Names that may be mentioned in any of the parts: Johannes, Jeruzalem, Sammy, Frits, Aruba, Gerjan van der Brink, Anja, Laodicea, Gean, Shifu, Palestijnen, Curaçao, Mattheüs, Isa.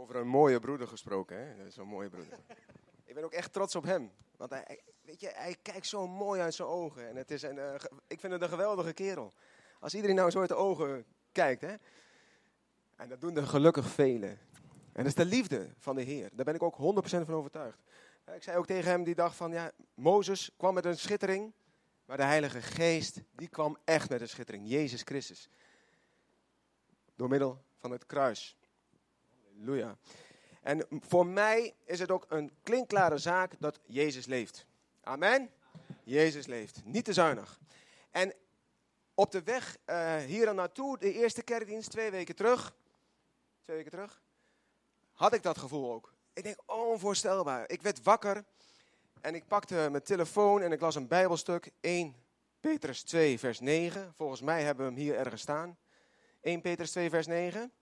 Over een mooie broeder gesproken, hè? Dat is een mooie broeder. Ik ben ook echt trots op hem. Want hij kijkt zo mooi uit zijn ogen. En het is ik vind het een geweldige kerel. Als iedereen nou zo uit de ogen kijkt, hè? En dat doen er gelukkig velen. En dat is de liefde van de Heer. Daar ben ik ook 100% van overtuigd. Ik zei ook tegen hem die dag van, ja, Mozes kwam met een schittering. Maar de Heilige Geest, die kwam echt met een schittering. Jezus Christus. Door middel van het kruis. Halleluja. En voor mij is het ook een klinkklare zaak dat Jezus leeft. Amen? Amen. Jezus leeft. Niet te zuinig. En op de weg hier aan naartoe, de eerste kerkdienst, 2 weken terug, had ik dat gevoel ook. Ik denk, onvoorstelbaar. Ik werd wakker en ik pakte mijn telefoon en ik las een Bijbelstuk. 1 Petrus 2 vers 9. Volgens mij hebben we hem hier ergens staan. 1 Petrus 2 vers 9.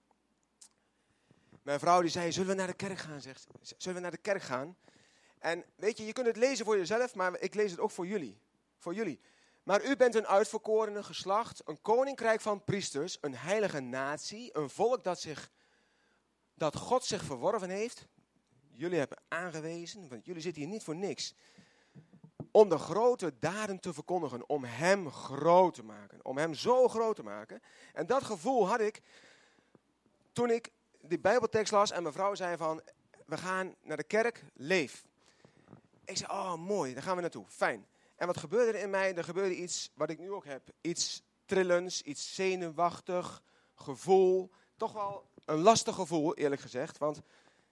Mijn vrouw die zei, zullen we naar de kerk gaan? Zegt ze. Zullen we naar de kerk gaan? En weet je, je kunt het lezen voor jezelf, maar ik lees het ook voor jullie. Voor jullie. Maar u bent een uitverkorene geslacht, een koninkrijk van priesters, een heilige natie, een volk dat God zich verworven heeft. Jullie hebben aangewezen, want jullie zitten hier niet voor niks. Om de grote daden te verkondigen, om hem groot te maken. Om hem zo groot te maken. En dat gevoel had ik toen ik die Bijbeltekst las en mijn vrouw zei van, we gaan naar de kerk, leef. Ik zei, oh mooi, daar gaan we naartoe, fijn. En wat gebeurde er in mij? Er gebeurde iets wat ik nu ook heb. Iets trillends, iets zenuwachtig, gevoel. Toch wel een lastig gevoel, eerlijk gezegd. Want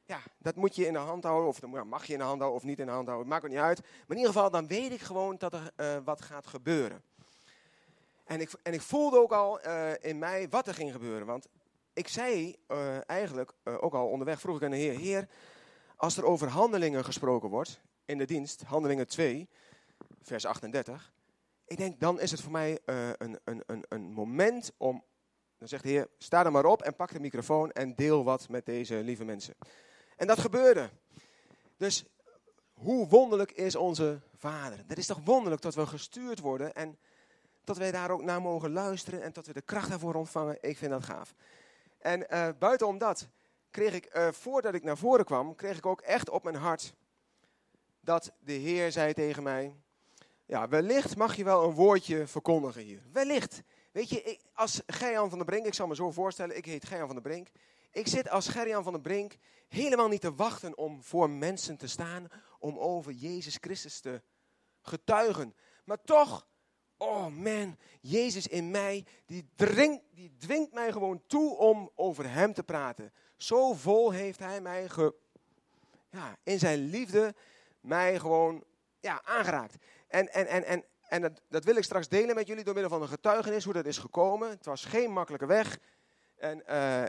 ja, dat moet je in de hand houden. Of dat mag je in de hand houden of niet in de hand houden. Maakt ook niet uit. Maar in ieder geval, dan weet ik gewoon dat er wat gaat gebeuren. En ik voelde ook al in mij wat er ging gebeuren. Want ik zei eigenlijk ook al onderweg, vroeg ik aan de Heer. Heer, als er over handelingen gesproken wordt in de dienst, handelingen 2... Vers 38. Ik denk, dan is het voor mij een moment om... Dan zegt de Heer, sta er maar op en pak de microfoon en deel wat met deze lieve mensen. En dat gebeurde. Dus hoe wonderlijk is onze Vader. Dat is toch wonderlijk dat we gestuurd worden en dat wij daar ook naar mogen luisteren en dat we de kracht daarvoor ontvangen. Ik vind dat gaaf. En buitenom dat kreeg ik, voordat ik naar voren kwam, kreeg ik ook echt op mijn hart dat de Heer zei tegen mij... Ja, wellicht mag je wel een woordje verkondigen hier. Wellicht. Weet je, als Gerjan van der Brink, ik zal me zo voorstellen, ik heet Gerjan van der Brink. Ik zit als Gerjan van der Brink helemaal niet te wachten om voor mensen te staan, om over Jezus Christus te getuigen. Maar toch, oh man, Jezus in mij, die dwingt mij gewoon toe om over hem te praten. Zo vol heeft hij mij, in zijn liefde, mij gewoon aangeraakt. En dat wil ik straks delen met jullie door middel van een getuigenis, hoe dat is gekomen. Het was geen makkelijke weg. En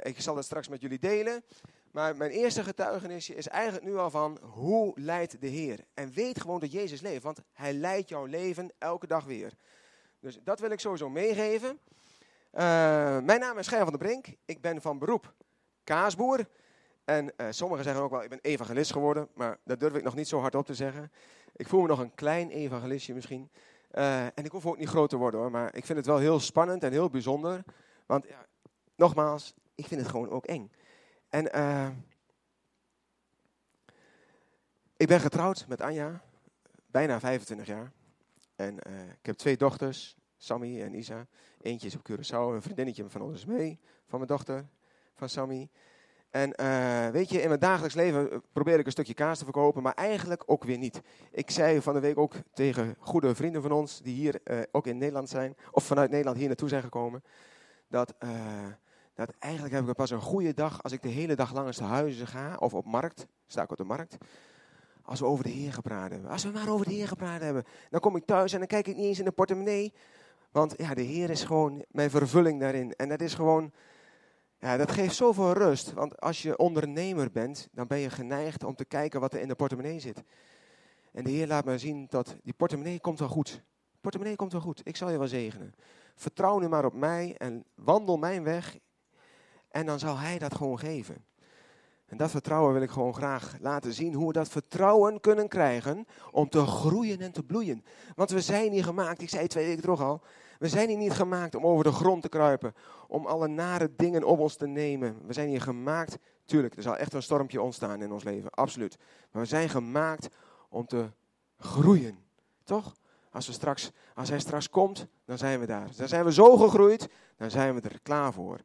ik zal dat straks met jullie delen. Maar mijn eerste getuigenisje is eigenlijk nu al van, hoe leidt de Heer? En weet gewoon dat Jezus leeft, want hij leidt jouw leven elke dag weer. Dus dat wil ik sowieso meegeven. Mijn naam is Gerjan van der Brink. Ik ben van beroep kaasboer. En sommigen zeggen ook wel, ik ben evangelist geworden. Maar dat durf ik nog niet zo hard op te zeggen. Ik voel me nog een klein evangelistje misschien. En ik hoef ook niet groot te worden hoor. Maar ik vind het wel heel spannend en heel bijzonder. Want ja, nogmaals, ik vind het gewoon ook eng. En ik ben getrouwd met Anja. Bijna 25 jaar. En ik heb 2 dochters. Sammy en Isa. Eentje is op Curaçao. Een vriendinnetje van ons is mee. Van mijn dochter. Van Sammy. En weet je, in mijn dagelijks leven probeer ik een stukje kaas te verkopen, maar eigenlijk ook weer niet. Ik zei van de week ook tegen goede vrienden van ons, die hier ook in Nederland zijn, of vanuit Nederland hier naartoe zijn gekomen, dat eigenlijk heb ik pas een goede dag als ik de hele dag langs de huizen ga, of op markt, sta ik op de markt, als we over de Heer gepraat hebben. Als we maar over de Heer gepraat hebben, dan kom ik thuis en dan kijk ik niet eens in de portemonnee, want ja, de Heer is gewoon mijn vervulling daarin. En dat is gewoon... Ja, dat geeft zoveel rust, want als je ondernemer bent, dan ben je geneigd om te kijken wat er in de portemonnee zit. En de Heer laat me zien dat die portemonnee komt wel goed. De portemonnee komt wel goed, ik zal je wel zegenen. Vertrouw nu maar op mij en wandel mijn weg en dan zal hij dat gewoon geven. En dat vertrouwen wil ik gewoon graag laten zien, hoe we dat vertrouwen kunnen krijgen om te groeien en te bloeien. Want we zijn niet gemaakt, ik zei 2 weken terug al, We zijn hier niet gemaakt om over de grond te kruipen, om alle nare dingen op ons te nemen. We zijn hier gemaakt, tuurlijk, er zal echt een stormpje ontstaan in ons leven, absoluut. Maar we zijn gemaakt om te groeien, toch? Als hij straks komt, dan zijn we daar. Dan zijn we zo gegroeid, dan zijn we er klaar voor.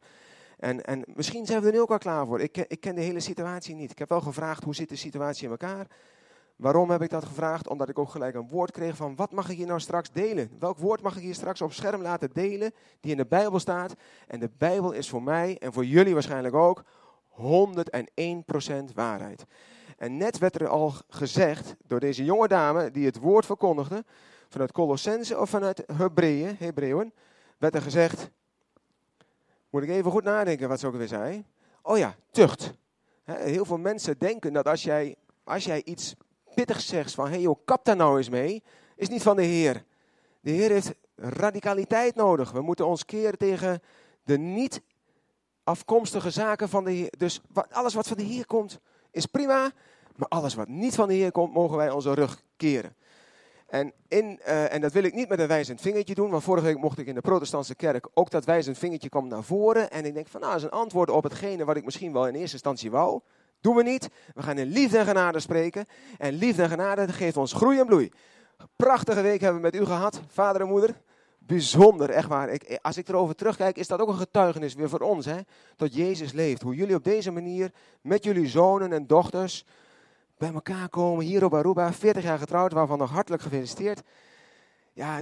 En misschien zijn we er nu ook wel klaar voor. Ik ken de hele situatie niet. Ik heb wel gevraagd, hoe zit de situatie in elkaar? Waarom heb ik dat gevraagd? Omdat ik ook gelijk een woord kreeg van, wat mag ik hier nou straks delen? Welk woord mag ik hier straks op scherm laten delen, die in de Bijbel staat? En de Bijbel is voor mij, en voor jullie waarschijnlijk ook, 101% waarheid. En net werd er al gezegd, door deze jonge dame, die het woord verkondigde, vanuit Colossense of vanuit Hebreeën, werd er gezegd, moet ik even goed nadenken wat ze ook weer zei. Oh ja, tucht. Heel veel mensen denken dat als jij iets pittigs zegt van, hé joh, kap daar nou eens mee, is niet van de Heer. De Heer heeft radicaliteit nodig. We moeten ons keren tegen de niet afkomstige zaken van de Heer. Dus alles wat van de Heer komt is prima, maar alles wat niet van de Heer komt, mogen wij onze rug keren. En dat wil ik niet met een wijzend vingertje doen, want vorige week mocht ik in de protestantse kerk ook dat wijzend vingertje kwam naar voren. En ik denk van, nou, dat is een antwoord op hetgene wat ik misschien wel in eerste instantie wou. Doen we niet. We gaan in liefde en genade spreken. En liefde en genade geeft ons groei en bloei. Prachtige week hebben we met u gehad, vader en moeder. Bijzonder, echt waar. Als ik erover terugkijk, is dat ook een getuigenis weer voor ons. Hè? Dat Jezus leeft. Hoe jullie op deze manier met jullie zonen en dochters bij elkaar komen, hier op Aruba, 40 jaar getrouwd, waarvan nog hartelijk gefeliciteerd. Ja,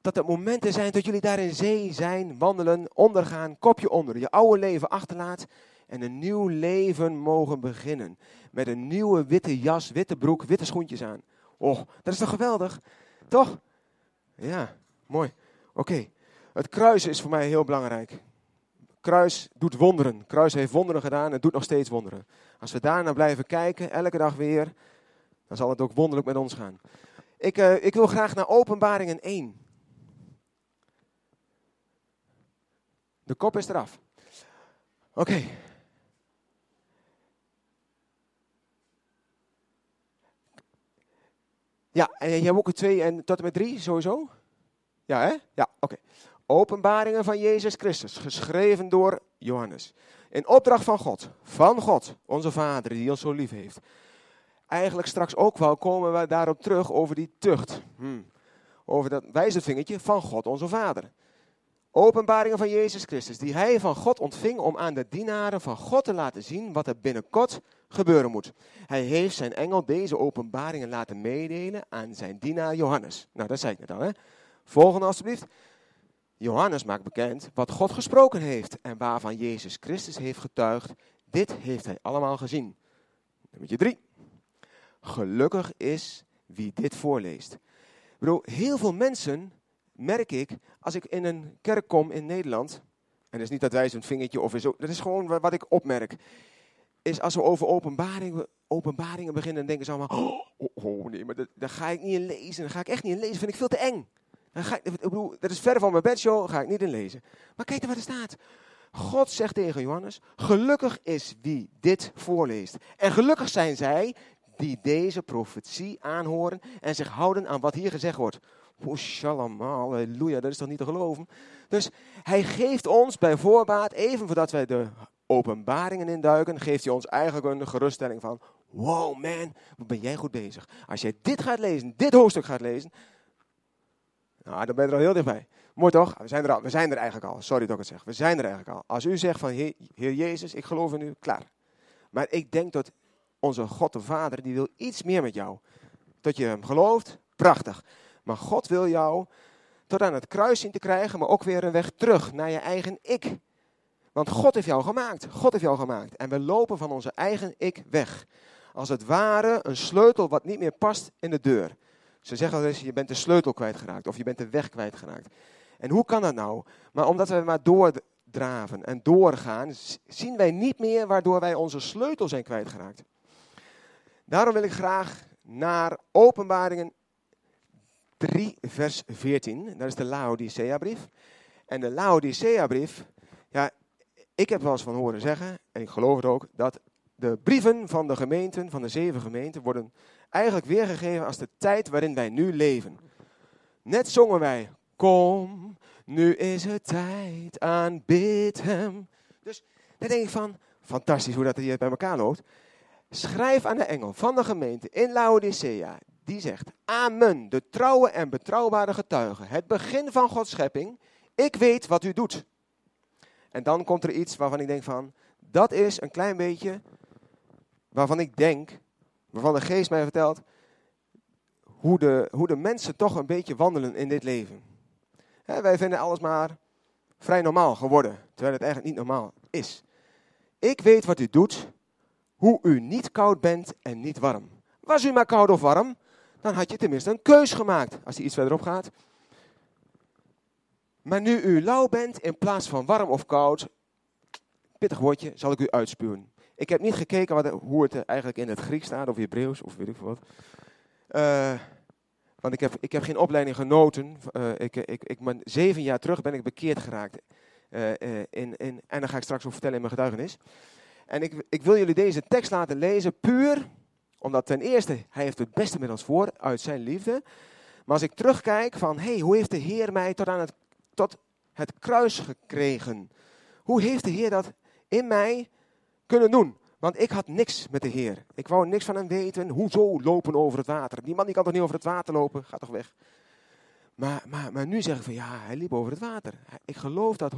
dat er momenten zijn dat jullie daar in zee zijn, wandelen, ondergaan, kopje onder, je oude leven achterlaat en een nieuw leven mogen beginnen. Met een nieuwe witte jas, witte broek, witte schoentjes aan. Och, dat is toch geweldig? Toch? Ja, mooi. Oké. Het kruis is voor mij heel belangrijk. Kruis doet wonderen. Kruis heeft wonderen gedaan en doet nog steeds wonderen. Als we daarnaar blijven kijken, elke dag weer, dan zal het ook wonderlijk met ons gaan. Ik wil graag naar Openbaringen 1. De kop is eraf. Oké. Ja, en jij hebt ook 2 en tot en met 3 sowieso? Ja, hè? Ja, oké. Openbaringen van Jezus Christus, geschreven door Johannes. In opdracht van God, onze Vader, die ons zo lief heeft. Eigenlijk straks ook wel komen we daarop terug over die tucht. Over dat wijze vingertje van God, onze Vader. Openbaringen van Jezus Christus, die hij van God ontving om aan de dienaren van God te laten zien wat er binnenkort gebeuren moet. Hij heeft zijn engel deze openbaringen laten meedelen aan zijn dienaar Johannes. Nou, dat zei ik net al, hè. Volgende alstublieft. Johannes maakt bekend wat God gesproken heeft en waarvan Jezus Christus heeft getuigd. Dit heeft hij allemaal gezien. Nummer 3. Gelukkig is wie dit voorleest. Ik bedoel, heel veel mensen, merk ik, als ik in een kerk kom in Nederland, en dat is niet dat wijzend vingertje of zo, dat is gewoon wat ik opmerk, is als we over openbaringen beginnen, dan denken ze allemaal, nee, maar daar ga ik niet in lezen, daar ga ik echt niet in lezen, vind ik veel te eng. Ik bedoel, dat is ver van mijn bedshow, daar ga ik niet in lezen. Maar kijk naar wat er staat. God zegt tegen Johannes, gelukkig is wie dit voorleest. En gelukkig zijn zij die deze profetie aanhoren en zich houden aan wat hier gezegd wordt. O, shalom, halleluja, dat is toch niet te geloven? Dus hij geeft ons bij voorbaat, even voordat wij de openbaringen induiken, geeft hij ons eigenlijk een geruststelling van, wow man, wat ben jij goed bezig. Als jij dit gaat lezen, dit hoofdstuk gaat lezen, nou, dan ben je er al heel dichtbij. Mooi toch? We zijn er eigenlijk al. Sorry dat ik het zeg. We zijn er eigenlijk al. Als u zegt van, Heer Jezus, ik geloof in u, klaar. Maar ik denk dat onze God de Vader, die wil iets meer met jou. Dat je hem gelooft, prachtig. Maar God wil jou tot aan het kruis zien te krijgen, maar ook weer een weg terug naar je eigen ik. Want God heeft jou gemaakt. God heeft jou gemaakt. En we lopen van onze eigen ik weg. Als het ware een sleutel wat niet meer past in de deur. Ze zeggen wel eens, je bent de sleutel kwijtgeraakt of je bent de weg kwijtgeraakt. En hoe kan dat nou? Maar omdat we maar doordraven en doorgaan, zien wij niet meer waardoor wij onze sleutel zijn kwijtgeraakt. Daarom wil ik graag naar Openbaringen 3 vers 14. Dat is de Laodicea-brief. En de Laodicea-brief, ja, ik heb wel eens van horen zeggen, en ik geloof het ook, dat de brieven van de gemeenten, van de 7 gemeenten, worden eigenlijk weergegeven als de tijd waarin wij nu leven. Net zongen wij, Kom, nu is het tijd, aanbid hem. Dus dan denk ik van, fantastisch hoe dat hier bij elkaar loopt. Schrijf aan de engel van de gemeente in Laodicea. Die zegt, amen, de trouwe en betrouwbare getuige. Het begin van Gods schepping. Ik weet wat u doet. En dan komt er iets waarvan ik denk van, dat is een klein beetje waarvan ik denk, waarvan de geest mij vertelt, hoe de mensen toch een beetje wandelen in dit leven. He, wij vinden alles maar vrij normaal geworden, terwijl het eigenlijk niet normaal is. Ik weet wat u doet, hoe u niet koud bent en niet warm. Was u maar koud of warm, dan had je tenminste een keus gemaakt, als hij iets verderop gaat. Maar nu u lauw bent in plaats van warm of koud, pittig woordje, zal ik u uitspuwen. Ik heb niet gekeken hoe het eigenlijk in het Grieks staat, of Hebreeuws, of weet ik veel wat. Want ik heb geen opleiding genoten. Maar 7 jaar terug ben ik bekeerd geraakt. En dan ga ik straks over vertellen in mijn getuigenis. En ik wil jullie deze tekst laten lezen puur, omdat ten eerste, hij heeft het beste met ons voor, uit zijn liefde. Maar als ik terugkijk van, hoe heeft de Heer mij tot het kruis gekregen? Hoe heeft de Heer dat in mij kunnen doen? Want ik had niks met de Heer. Ik wou niks van hem weten. Hoezo lopen over het water? Die man die kan toch niet over het water lopen? Ga toch weg. Maar nu zeg ik van, hij liep over het water. Ik geloof dat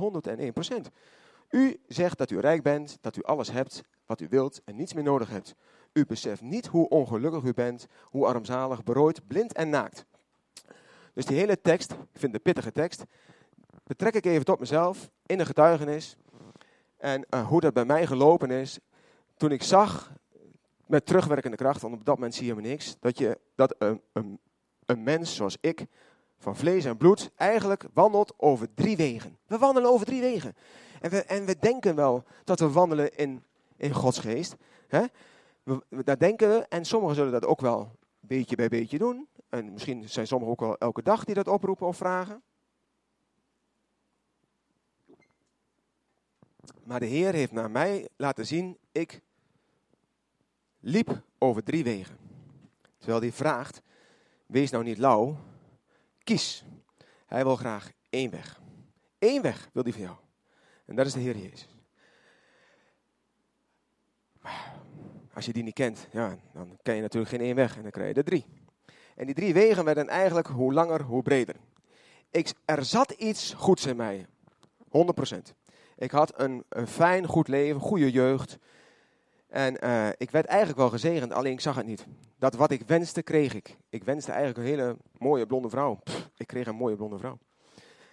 101%. U zegt dat u rijk bent, dat u alles hebt wat u wilt en niets meer nodig hebt. U beseft niet hoe ongelukkig u bent, hoe armzalig, berooid, blind en naakt. Dus die hele tekst, ik vind de pittige tekst, betrek ik even tot mezelf in de getuigenis. En hoe dat bij mij gelopen is, toen ik zag, met terugwerkende kracht, want op dat moment zie je maar niks, dat een mens zoals ik, van vlees en bloed, eigenlijk wandelt over 3 wegen. We wandelen over 3 wegen. En we denken wel dat we wandelen in Gods geest. Hè? Daar denken we, en sommigen zullen dat ook wel beetje bij beetje doen. En misschien zijn sommigen ook wel elke dag die dat oproepen of vragen. Maar de Heer heeft naar mij laten zien, ik liep over 3 wegen. Terwijl hij vraagt, wees nou niet lauw, kies. Hij wil graag 1 weg. 1 weg wil hij voor jou. En dat is de Heer Jezus. Maar als je die niet kent, dan ken je natuurlijk geen 1 weg en dan krijg je er 3. En die 3 wegen werden eigenlijk hoe langer, hoe breder. Er zat iets goeds in mij. 100%. Ik had een fijn, goed leven, goede jeugd. En ik werd eigenlijk wel gezegend, alleen ik zag het niet. Dat wat ik wenste, kreeg ik. Ik wenste eigenlijk een hele mooie blonde vrouw. Ik kreeg een mooie blonde vrouw.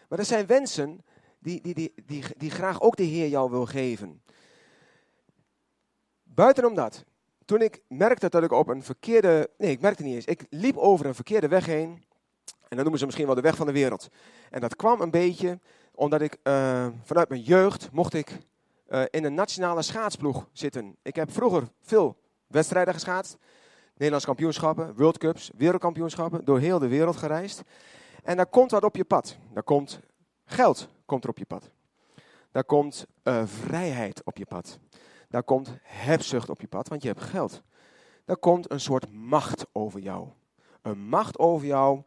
Maar er zijn wensen die graag ook de Heer jou wil geven. Buitenom dat, toen ik merkte dat ik op een verkeerde... Nee, ik merkte niet eens. Ik liep over een verkeerde weg heen. En dat noemen ze misschien wel de weg van de wereld. En dat kwam een beetje omdat ik vanuit mijn jeugd mocht ik in een nationale schaatsploeg zitten. Ik heb vroeger veel wedstrijden geschaatst. Nederlands kampioenschappen, World Cups, wereldkampioenschappen. Door heel de wereld gereisd. En daar komt wat op je pad. Daar komt geld op je pad. Daar komt vrijheid op je pad. Daar komt hebzucht op je pad, want je hebt geld. Daar komt een soort macht over jou. Een macht over jou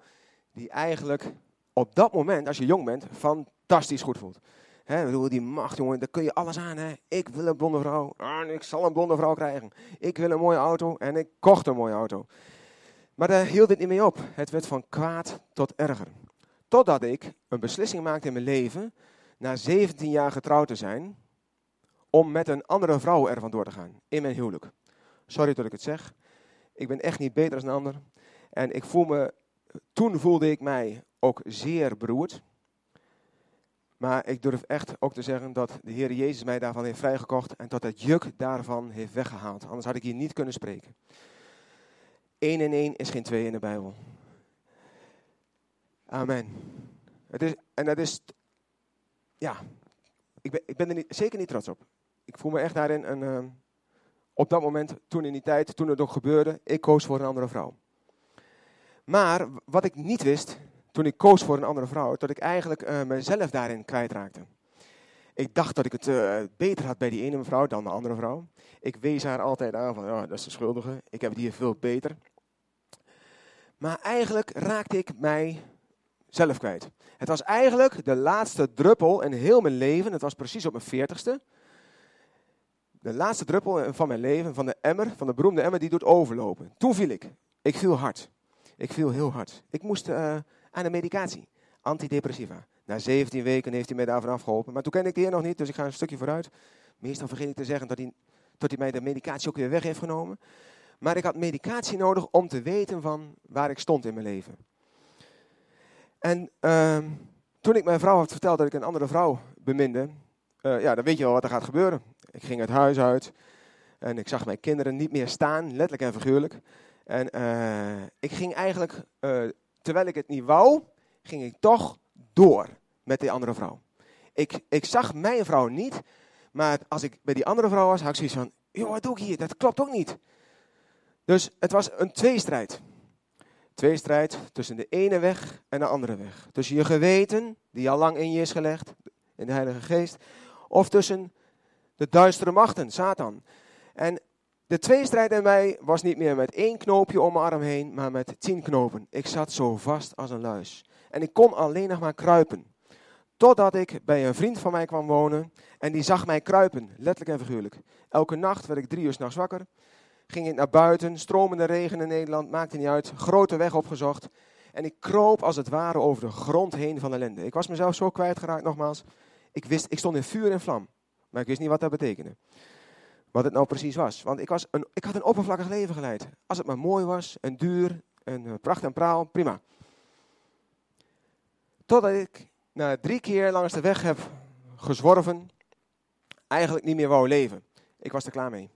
die eigenlijk op dat moment, als je jong bent, fantastisch goed voelt. Ik bedoel, die macht, jongen, daar kun je alles aan. Hè? Ik wil een blonde vrouw en ik zal een blonde vrouw krijgen. Ik wil een mooie auto en ik kocht een mooie auto. Maar daar hield het niet mee op. Het werd van kwaad tot erger. Totdat ik een beslissing maakte in mijn leven, na 17 jaar getrouwd te zijn, om met een andere vrouw ervan door te gaan, in mijn huwelijk. Sorry dat ik het zeg. Ik ben echt niet beter dan een ander. En toen voelde ik mij ook zeer beroerd. Maar ik durf echt ook te zeggen dat de Heer Jezus mij daarvan heeft vrijgekocht en dat het juk daarvan heeft weggehaald. Anders had ik hier niet kunnen spreken. 1 en 1 is geen 2 in de Bijbel. Amen. Ik ben er zeker niet trots op. Ik voel me echt daarin op dat moment, toen in die tijd, toen het ook gebeurde, ik koos voor een andere vrouw. Maar wat ik niet wist, toen ik koos voor een andere vrouw, dat ik eigenlijk mezelf daarin kwijtraakte. Ik dacht dat ik het beter had bij die ene mevrouw dan de andere vrouw. Ik wees haar altijd aan van, dat is de schuldige, ik heb het hier veel beter. Maar eigenlijk raakte ik mij zelf kwijt. Het was eigenlijk de laatste druppel in heel mijn leven. Het was precies op mijn 40ste. De laatste druppel van mijn leven, van de emmer, van de beroemde emmer, die doet overlopen. Toen viel ik. Ik viel hard. Ik viel heel hard. Ik moest aan de medicatie. Antidepressiva. Na 17 weken heeft hij mij daarvan afgeholpen. Maar toen kende ik de Heer nog niet, dus ik ga een stukje vooruit. Meestal vergeet ik te zeggen dat hij mij de medicatie ook weer weg heeft genomen. Maar ik had medicatie nodig om te weten van waar ik stond in mijn leven. En toen ik mijn vrouw had verteld dat ik een andere vrouw beminde, dan weet je wel wat er gaat gebeuren. Ik ging het huis uit en ik zag mijn kinderen niet meer staan, letterlijk en figuurlijk. En ik ging eigenlijk, terwijl ik het niet wou, ging ik toch door met die andere vrouw. Ik zag mijn vrouw niet, maar als ik bij die andere vrouw was, had ik zoiets van, joh, wat doe ik hier? Dat klopt ook niet. Dus het was een tweestrijd. Tweestrijd tussen de ene weg en de andere weg. Tussen je geweten, die al lang in je is gelegd, in de Heilige Geest, of tussen de duistere machten, Satan. En de tweestrijd in mij was niet meer met 1 knoopje om mijn arm heen, maar met 10 knopen. Ik zat zo vast als een luis. En ik kon alleen nog maar kruipen. Totdat ik bij een vriend van mij kwam wonen en die zag mij kruipen, letterlijk en figuurlijk. Elke nacht werd ik 3 uur 's nachts wakker. Ging ik naar buiten, stromende regen in Nederland, maakte niet uit, grote weg opgezocht. En ik kroop als het ware over de grond heen van ellende. Ik was mezelf zo kwijtgeraakt nogmaals. Ik stond in vuur en vlam, maar ik wist niet wat dat betekende. Wat het nou precies was. Want ik had een oppervlakkig leven geleid. Als het maar mooi was, en duur, en pracht en praal, prima. Totdat ik na 3 keer langs de weg heb gezworven, eigenlijk niet meer wou leven. Ik was er klaar mee.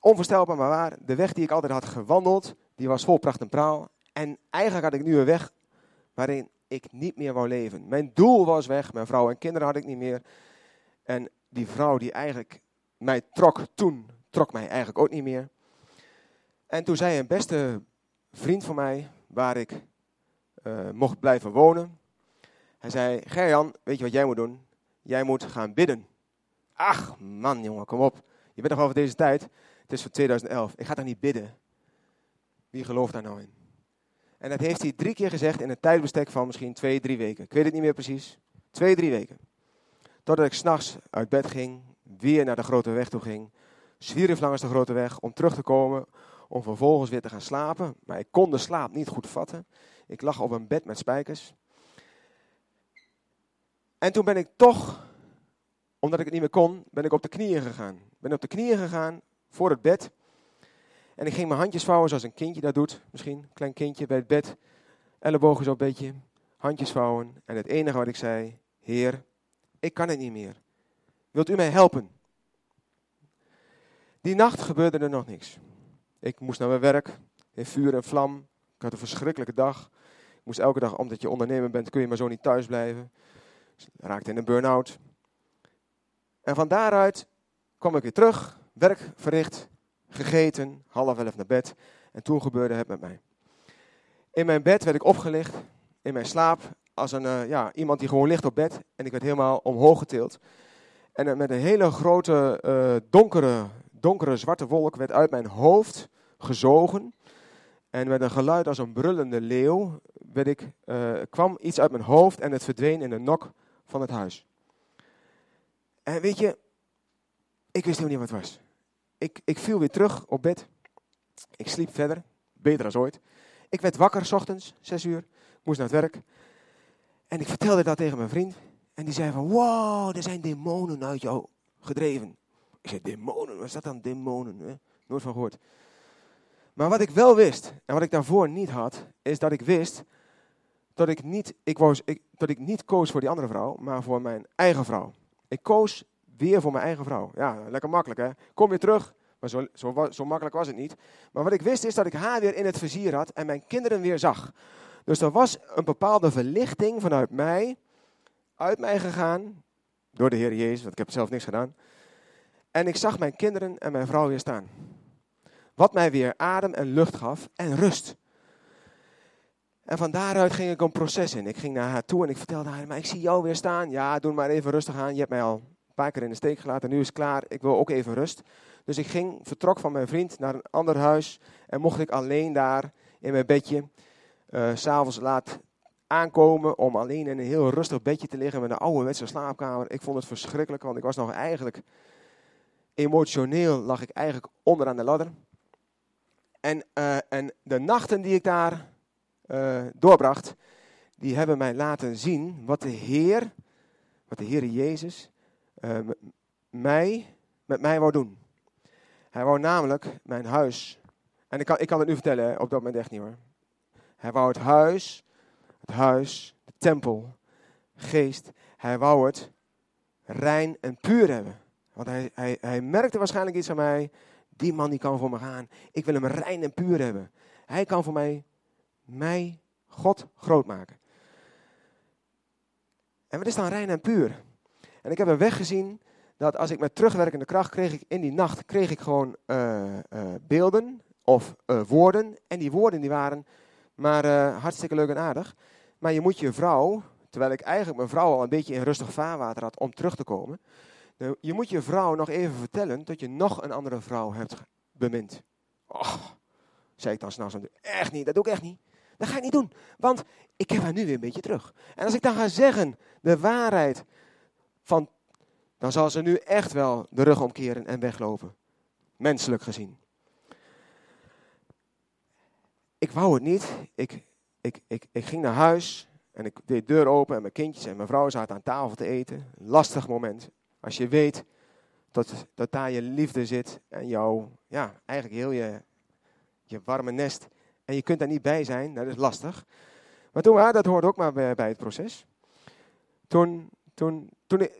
Onvoorstelbaar maar waar, de weg die ik altijd had gewandeld, die was vol pracht en praal. En eigenlijk had ik nu een weg waarin ik niet meer wou leven. Mijn doel was weg, mijn vrouw en kinderen had ik niet meer. En die vrouw die eigenlijk mij trok toen, trok mij eigenlijk ook niet meer. En toen zei een beste vriend van mij, waar ik mocht blijven wonen. Hij zei, Gerjan, weet je wat jij moet doen? Jij moet gaan bidden. Ach man jongen, kom op. Je bent nog over deze tijd. Het is van 2011. Ik ga daar niet bidden. Wie gelooft daar nou in? En dat heeft hij 3 keer gezegd in een tijdbestek van misschien 2-3 weken. Ik weet het niet meer precies. 2-3 weken. Totdat ik 's nachts uit bed ging. Weer naar de grote weg toe ging. Zwierf langs de grote weg om terug te komen. Om vervolgens weer te gaan slapen. Maar ik kon de slaap niet goed vatten. Ik lag op een bed met spijkers. En toen ben ik toch, omdat ik het niet meer kon, ben ik op de knieën gegaan. Ben op de knieën gegaan. Voor het bed. En ik ging mijn handjes vouwen zoals een kindje dat doet. Misschien een klein kindje bij het bed. Ellebogen zo'n beetje. Handjes vouwen. En het enige wat ik zei. Heer, ik kan het niet meer. Wilt u mij helpen? Die nacht gebeurde er nog niks. Ik moest naar mijn werk. In vuur en vlam. Ik had een verschrikkelijke dag. Ik moest elke dag, omdat je ondernemer bent, kun je maar zo niet thuis blijven. Dus raakte in een burn-out. En van daaruit kwam ik weer terug. Werk verricht, gegeten, 10:30 naar bed. En toen gebeurde het met mij. In mijn bed werd ik opgelicht, in mijn slaap, als een, iemand die gewoon ligt op bed. En ik werd helemaal omhoog getild. En met een hele grote, donkere zwarte wolk werd uit mijn hoofd gezogen. En met een geluid als een brullende leeuw kwam iets uit mijn hoofd en het verdween in de nok van het huis. En weet je, ik wist helemaal niet wat het was. Ik viel weer terug op bed. Ik sliep verder. Beter dan ooit. Ik werd wakker 's ochtends, 6 uur. Ik moest naar het werk. En ik vertelde dat tegen mijn vriend. En die zei van, wow, er zijn demonen uit jou gedreven. Ik zei, demonen? Wat is dat dan, demonen? Hè? Nooit van gehoord. Maar wat ik wel wist, en wat ik daarvoor niet had, is dat ik wist dat ik niet koos voor die andere vrouw, maar voor mijn eigen vrouw. Ik koos weer voor mijn eigen vrouw. Ja, lekker makkelijk hè. Kom weer terug. Maar zo makkelijk was het niet. Maar wat ik wist is dat ik haar weer in het vizier had en mijn kinderen weer zag. Dus er was een bepaalde verlichting vanuit mij, uit mij gegaan, door de Heer Jezus, want ik heb zelf niks gedaan. En ik zag mijn kinderen en mijn vrouw weer staan. Wat mij weer adem en lucht gaf en rust. En van daaruit ging ik een proces in. Ik ging naar haar toe en ik vertelde haar, maar ik zie jou weer staan. Ja, doe maar even rustig aan, je hebt mij al een paar keer in de steek gelaten, nu is het klaar, ik wil ook even rust. Dus ik vertrok van mijn vriend naar een ander huis en mocht ik alleen daar in mijn bedje, 's avonds laat aankomen om alleen in een heel rustig bedje te liggen met een ouderwetse slaapkamer. Ik vond het verschrikkelijk, want ik was nog eigenlijk emotioneel, lag ik eigenlijk onderaan de ladder. En de nachten die ik daar doorbracht, die hebben mij laten zien wat de Heer Jezus met mij wou doen. Hij wou namelijk mijn huis, en ik kan het nu vertellen, op dat moment echt niet hoor. Hij wou het huis, de tempel, geest, hij wou het rein en puur hebben. Want hij merkte waarschijnlijk iets aan mij. Die man die kan voor me gaan. Ik wil hem rein en puur hebben. Hij kan voor mij God groot maken. En wat is dan rein en puur? En ik heb een weg gezien dat als ik met terugwerkende kracht kreeg ik gewoon beelden of woorden. En die woorden die waren maar hartstikke leuk en aardig. Maar je moet je vrouw, terwijl ik eigenlijk mijn vrouw al een beetje in rustig vaarwater had om terug te komen. Je moet je vrouw nog even vertellen dat je nog een andere vrouw hebt bemind. Och, zei ik dan s'nachts. Echt niet, dat doe ik echt niet. Dat ga ik niet doen, want ik heb haar nu weer een beetje terug. En als ik dan ga zeggen de waarheid, dan zal ze nu echt wel de rug omkeren en weglopen. Menselijk gezien. Ik wou het niet. Ik ging naar huis en ik deed de deur open en mijn kindjes en mijn vrouw zaten aan tafel te eten. Lastig moment. Als je weet dat daar je liefde zit en eigenlijk heel je warme nest. En je kunt daar niet bij zijn, dat is lastig. Maar toen, dat hoort ook maar bij het proces. Toen ik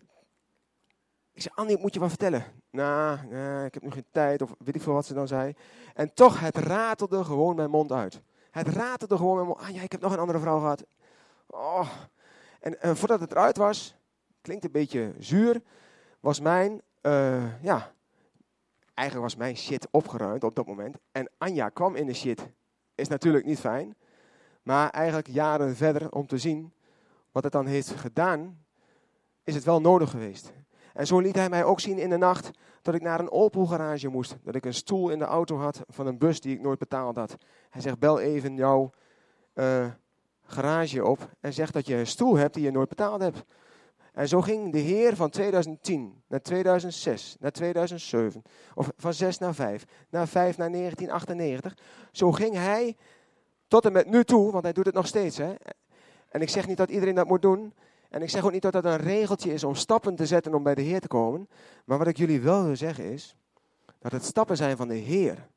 zei, Annie, ik moet je wat vertellen. Nou, ik heb nu geen tijd, of weet ik veel wat ze dan zei. En toch, het ratelde gewoon mijn mond uit. Het ratelde gewoon mijn mond. Ah ja, ik heb nog een andere vrouw gehad. Oh. En voordat het eruit was, klinkt een beetje zuur, was mijn shit opgeruimd op dat moment. En Anja kwam in de shit. Is natuurlijk niet fijn, maar eigenlijk jaren verder om te zien wat het dan heeft gedaan, is het wel nodig geweest. En zo liet hij mij ook zien in de nacht dat ik naar een Opel-garage moest, dat ik een stoel in de auto had van een bus die ik nooit betaald had. Hij zegt, bel even jouw garage op en zeg dat je een stoel hebt die je nooit betaald hebt. En zo ging de Heer van 2010 naar 2006, naar 2007, of van 6 naar 5, naar 5 naar 1998. Zo ging hij tot en met nu toe, want hij doet het nog steeds. Hè? En ik zeg niet dat iedereen dat moet doen. En ik zeg ook niet dat dat een regeltje is om stappen te zetten om bij de Heer te komen. Maar wat ik jullie wel wil zeggen is, dat het stappen zijn van de Heer.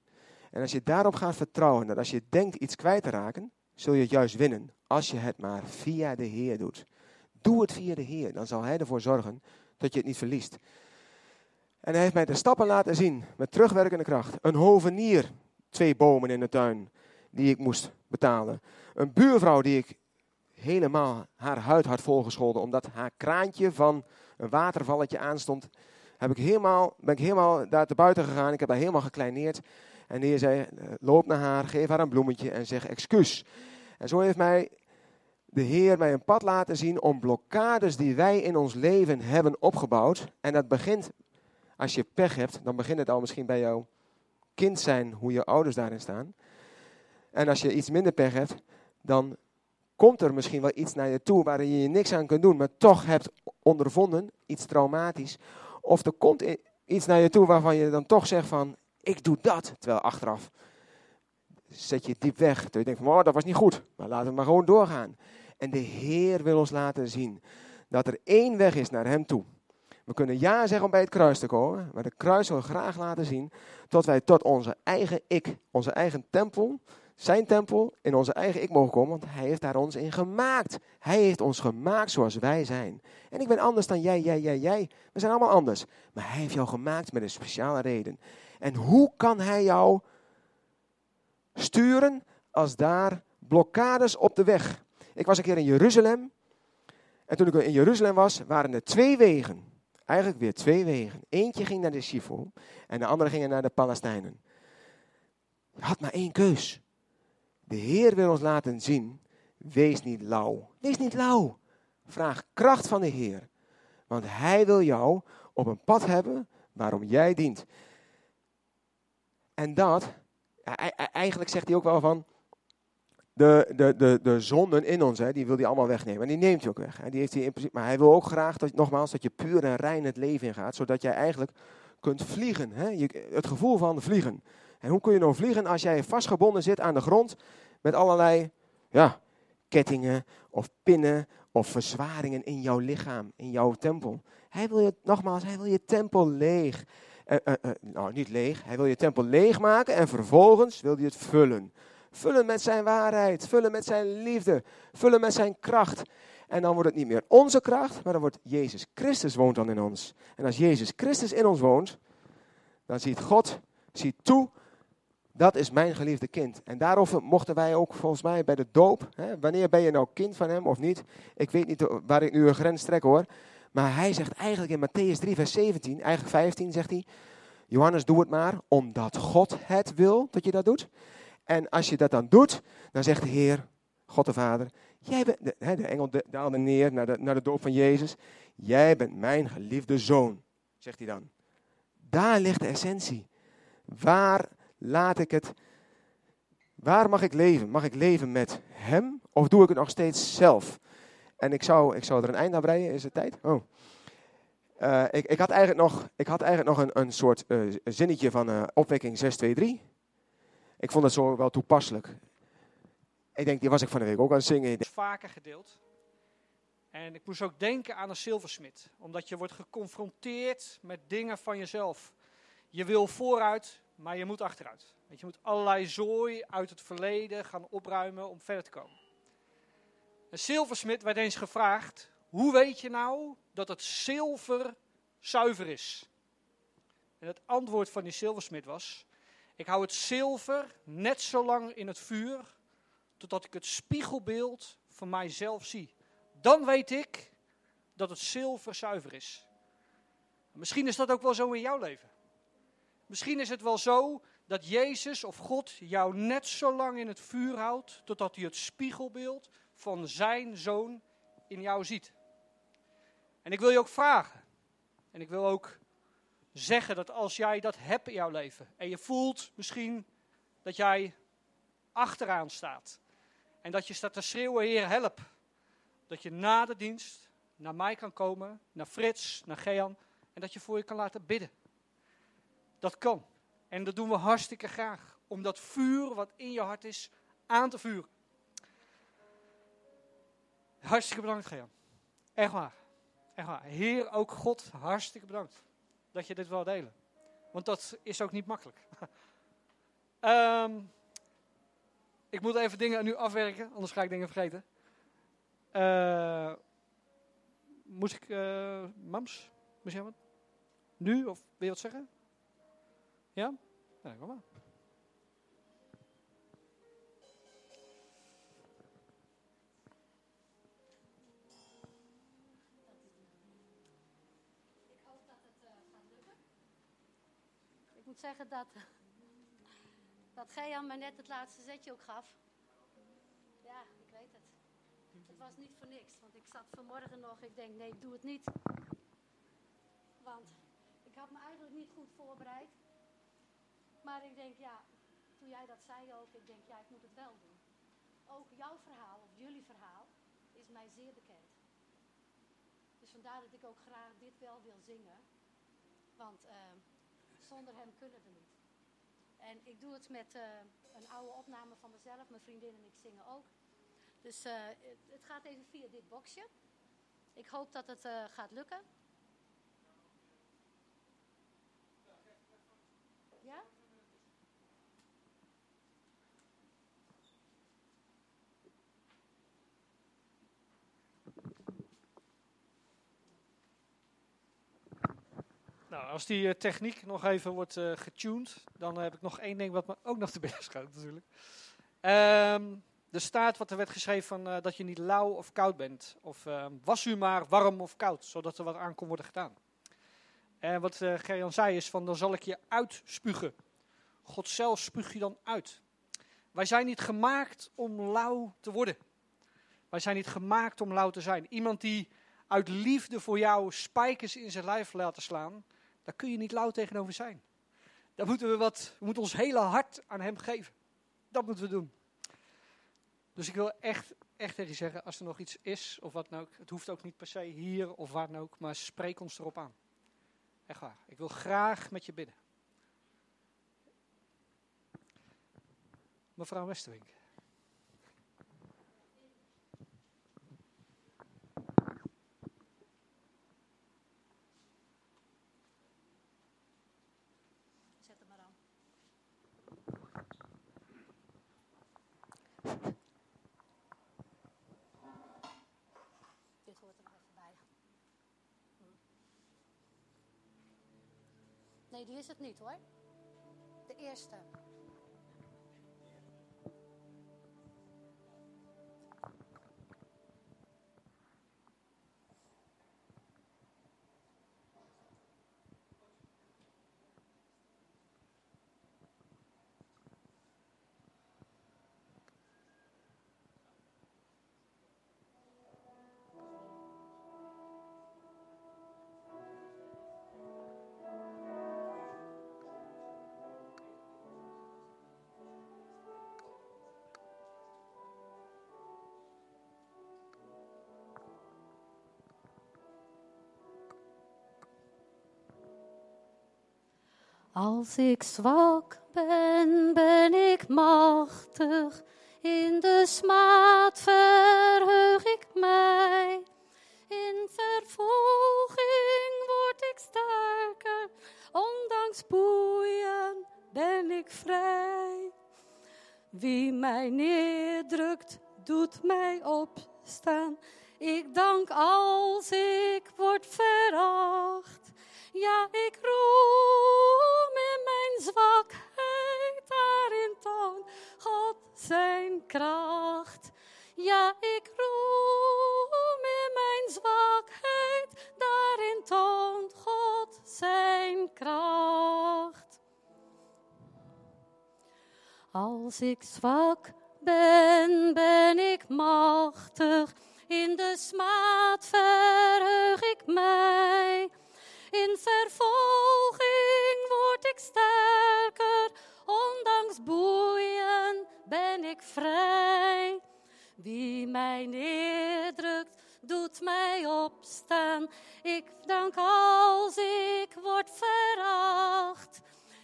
En als je daarop gaat vertrouwen, dat als je denkt iets kwijt te raken, zul je het juist winnen. Als je het maar via de Heer doet. Doe het via de Heer, dan zal Hij ervoor zorgen dat je het niet verliest. En Hij heeft mij de stappen laten zien, met terugwerkende kracht. Een hovenier, 2 bomen in de tuin, die ik moest betalen. Een buurvrouw die ik helemaal haar huid had volgescholden, omdat haar kraantje van een watervalletje aanstond. Ben ik helemaal daar te buiten gegaan, ik heb haar helemaal gekleineerd. En de Heer zei, loop naar haar, geef haar een bloemetje en zeg excuus. En zo heeft de Heer mij een pad laten zien om blokkades die wij in ons leven hebben opgebouwd. En dat begint, als je pech hebt, dan begint het al misschien bij jouw kind zijn, hoe je ouders daarin staan. En als je iets minder pech hebt, dan komt er misschien wel iets naar je toe waarin je niks aan kunt doen, maar toch hebt ondervonden, iets traumatisch. Of er komt iets naar je toe waarvan je dan toch zegt van, ik doe dat, terwijl achteraf zet je diep weg. Terwijl je denkt van, dat was niet goed, maar laten we maar gewoon doorgaan. En de Heer wil ons laten zien dat er één weg is naar Hem toe. We kunnen ja zeggen om bij het kruis te komen, maar het kruis wil graag laten zien dat wij tot onze eigen ik, onze eigen tempel, zijn tempel, in onze eigen ik mogen komen, want Hij heeft daar ons in gemaakt. Hij heeft ons gemaakt zoals wij zijn. En ik ben anders dan jij. We zijn allemaal anders. Maar Hij heeft jou gemaakt met een speciale reden. En hoe kan Hij jou sturen als daar blokkades op de weg. Ik was een keer in Jeruzalem. En toen ik in Jeruzalem was, waren er 2 wegen. Eigenlijk weer 2 wegen. Eentje ging naar de Shifu en de andere ging naar de Palestijnen. Je had maar 1 keus. De Heer wil ons laten zien, wees niet lauw. Wees niet lauw. Vraag kracht van de Heer. Want Hij wil jou op een pad hebben waarom jij dient. En dat... Eigenlijk zegt hij ook wel van, de zonden in ons, hè, die wil hij allemaal wegnemen. En die neemt hij ook weg. Hè. Die heeft hij in principe, maar hij wil ook graag, dat je puur en rein het leven ingaat. Zodat jij eigenlijk kunt vliegen. Hè. Het gevoel van vliegen. En hoe kun je nou vliegen als jij vastgebonden zit aan de grond met allerlei kettingen of pinnen of verzwaringen in jouw lichaam, in jouw tempel. Hij wil je tempel leeg. Niet leeg. Hij wil je tempel leegmaken en vervolgens wil hij het vullen. Vullen met zijn waarheid, vullen met zijn liefde, vullen met zijn kracht. En dan wordt het niet meer onze kracht, maar dan wordt Jezus Christus woont dan in ons. En als Jezus Christus in ons woont, dan ziet God, ziet toe, dat is mijn geliefde kind. En daarover mochten wij ook volgens mij bij de doop, hè, wanneer ben je nou kind van hem of niet? Ik weet niet waar ik nu een grens trek hoor. Maar hij zegt eigenlijk in Mattheüs 3 vers 17, eigenlijk 15 zegt hij, Johannes doe het maar, omdat God het wil dat je dat doet. En als je dat dan doet, dan zegt de Heer, God de Vader, jij bent, de engel daalde neer naar de doop van Jezus. Jij bent mijn geliefde zoon, zegt hij dan. Daar ligt de essentie. Waar mag ik leven? Mag ik leven met hem of doe ik het nog steeds zelf? En ik zou er een eind aan breien, is het tijd? Oh. Ik had eigenlijk nog een soort zinnetje van opwekking 623. Ik vond het zo wel toepasselijk. Ik denk, die was ik van de week ook aan het zingen. Het is vaker gedeeld. En ik moest ook denken aan een zilversmid. Omdat je wordt geconfronteerd met dingen van jezelf. Je wil vooruit, maar je moet achteruit. Je moet allerlei zooi uit het verleden gaan opruimen om verder te komen. Een zilversmid werd eens gevraagd, hoe weet je nou dat het zilver zuiver is? En het antwoord van die zilversmid was, ik hou het zilver net zo lang in het vuur, totdat ik het spiegelbeeld van mijzelf zie. Dan weet ik dat het zilver zuiver is. Misschien is dat ook wel zo in jouw leven. Misschien is het wel zo dat Jezus of God jou net zo lang in het vuur houdt, totdat hij het spiegelbeeld van zijn zoon in jou ziet. En ik wil je ook vragen, en ik wil ook zeggen dat als jij dat hebt in jouw leven en je voelt misschien dat jij achteraan staat en dat je staat te schreeuwen, Heer, help. Dat je na de dienst naar mij kan komen, naar Frits, naar Gean en dat je voor je kan laten bidden. Dat kan. En dat doen we hartstikke graag. Om dat vuur wat in je hart is aan te vuren. Hartstikke bedankt, Gean. Echt waar. Echt waar. Heer, ook God, hartstikke bedankt. Dat je dit wil delen. Want dat is ook niet makkelijk. Ik moet even dingen nu afwerken. Anders ga ik dingen vergeten. Moest ik... Mams? Moest jij wat? Nu? Of wil je wat zeggen? Ja? Ja, kom maar. Ik moet zeggen dat Gean me net het laatste zetje ook gaf. Ja, ik weet het. Het was niet voor niks, want ik zat vanmorgen nog. Ik denk, nee, doe het niet. Want ik had me eigenlijk niet goed voorbereid. Maar ik denk, ja, toen jij dat zei ook, ik denk, ja, ik moet het wel doen. Ook jouw verhaal, of jullie verhaal, is mij zeer bekend. Dus vandaar dat ik ook graag dit wel wil zingen. Want... zonder hem kunnen we niet. En ik doe het met een oude opname van mezelf. Mijn vriendin en ik zingen ook. Dus het gaat even via dit boxje. Ik hoop dat het gaat lukken. Ja? Nou, als die techniek nog even wordt getuned, dan heb ik nog één ding wat me ook nog te binnen schoot natuurlijk. Er staat wat er werd geschreven van dat je niet lauw of koud bent. Of was u maar warm of koud, zodat er wat aan kon worden gedaan. En wat Gerjan zei is van, dan zal ik je uitspugen. God zelf spuug je dan uit. Wij zijn niet gemaakt om lauw te worden. Wij zijn niet gemaakt om lauw te zijn. Iemand die uit liefde voor jou spijkers in zijn lijf laten slaan, daar kun je niet lauw tegenover zijn. Daar moeten we ons hele hart aan hem geven. Dat moeten we doen. Dus ik wil echt tegen je zeggen, als er nog iets is of wat dan ook, het hoeft ook niet per se hier of waar dan ook, maar spreek ons erop aan. Echt waar. Ik wil graag met je bidden. Mevrouw Westerwink. Zet hem maar aan. Dit hoort er nog even bij. Nee, die is het niet hoor. De eerste. Als ik zwak ben, ben ik machtig. In de smaad verheug ik mij. In vervolging word ik sterker. Ondanks boeien ben ik vrij. Wie mij neerdrukt, doet mij opstaan. Ik dank als ik word veracht. Ja, ik roem in mijn zwakheid, daarin toont God zijn kracht. Ja, ik roem in mijn zwakheid, daarin toont God zijn kracht. Als ik zwak ben, ben ik machtig. In de smaad verheug ik mij. In vervolging word ik sterker, ondanks boeien ben ik vrij. Wie mij neerdrukt, doet mij opstaan. Ik dank als ik word veracht.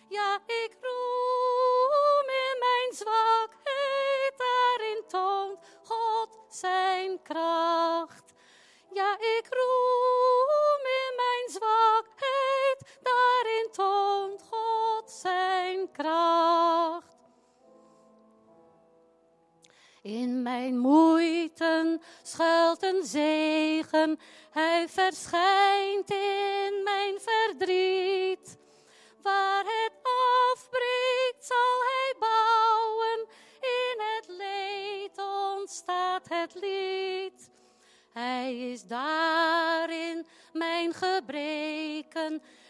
Ja, ik roem in mijn zwakheid, daarin toont God zijn kracht. Ja, ik roem in mijn zwakheid, daarin toont God zijn kracht. In mijn moeiten schuilt een zegen, hij verschijnt in mijn verdriet. Waar het afbreekt zal hij bouwen, in het leed ontstaat het lied. Hij is daarin mijn gebreken.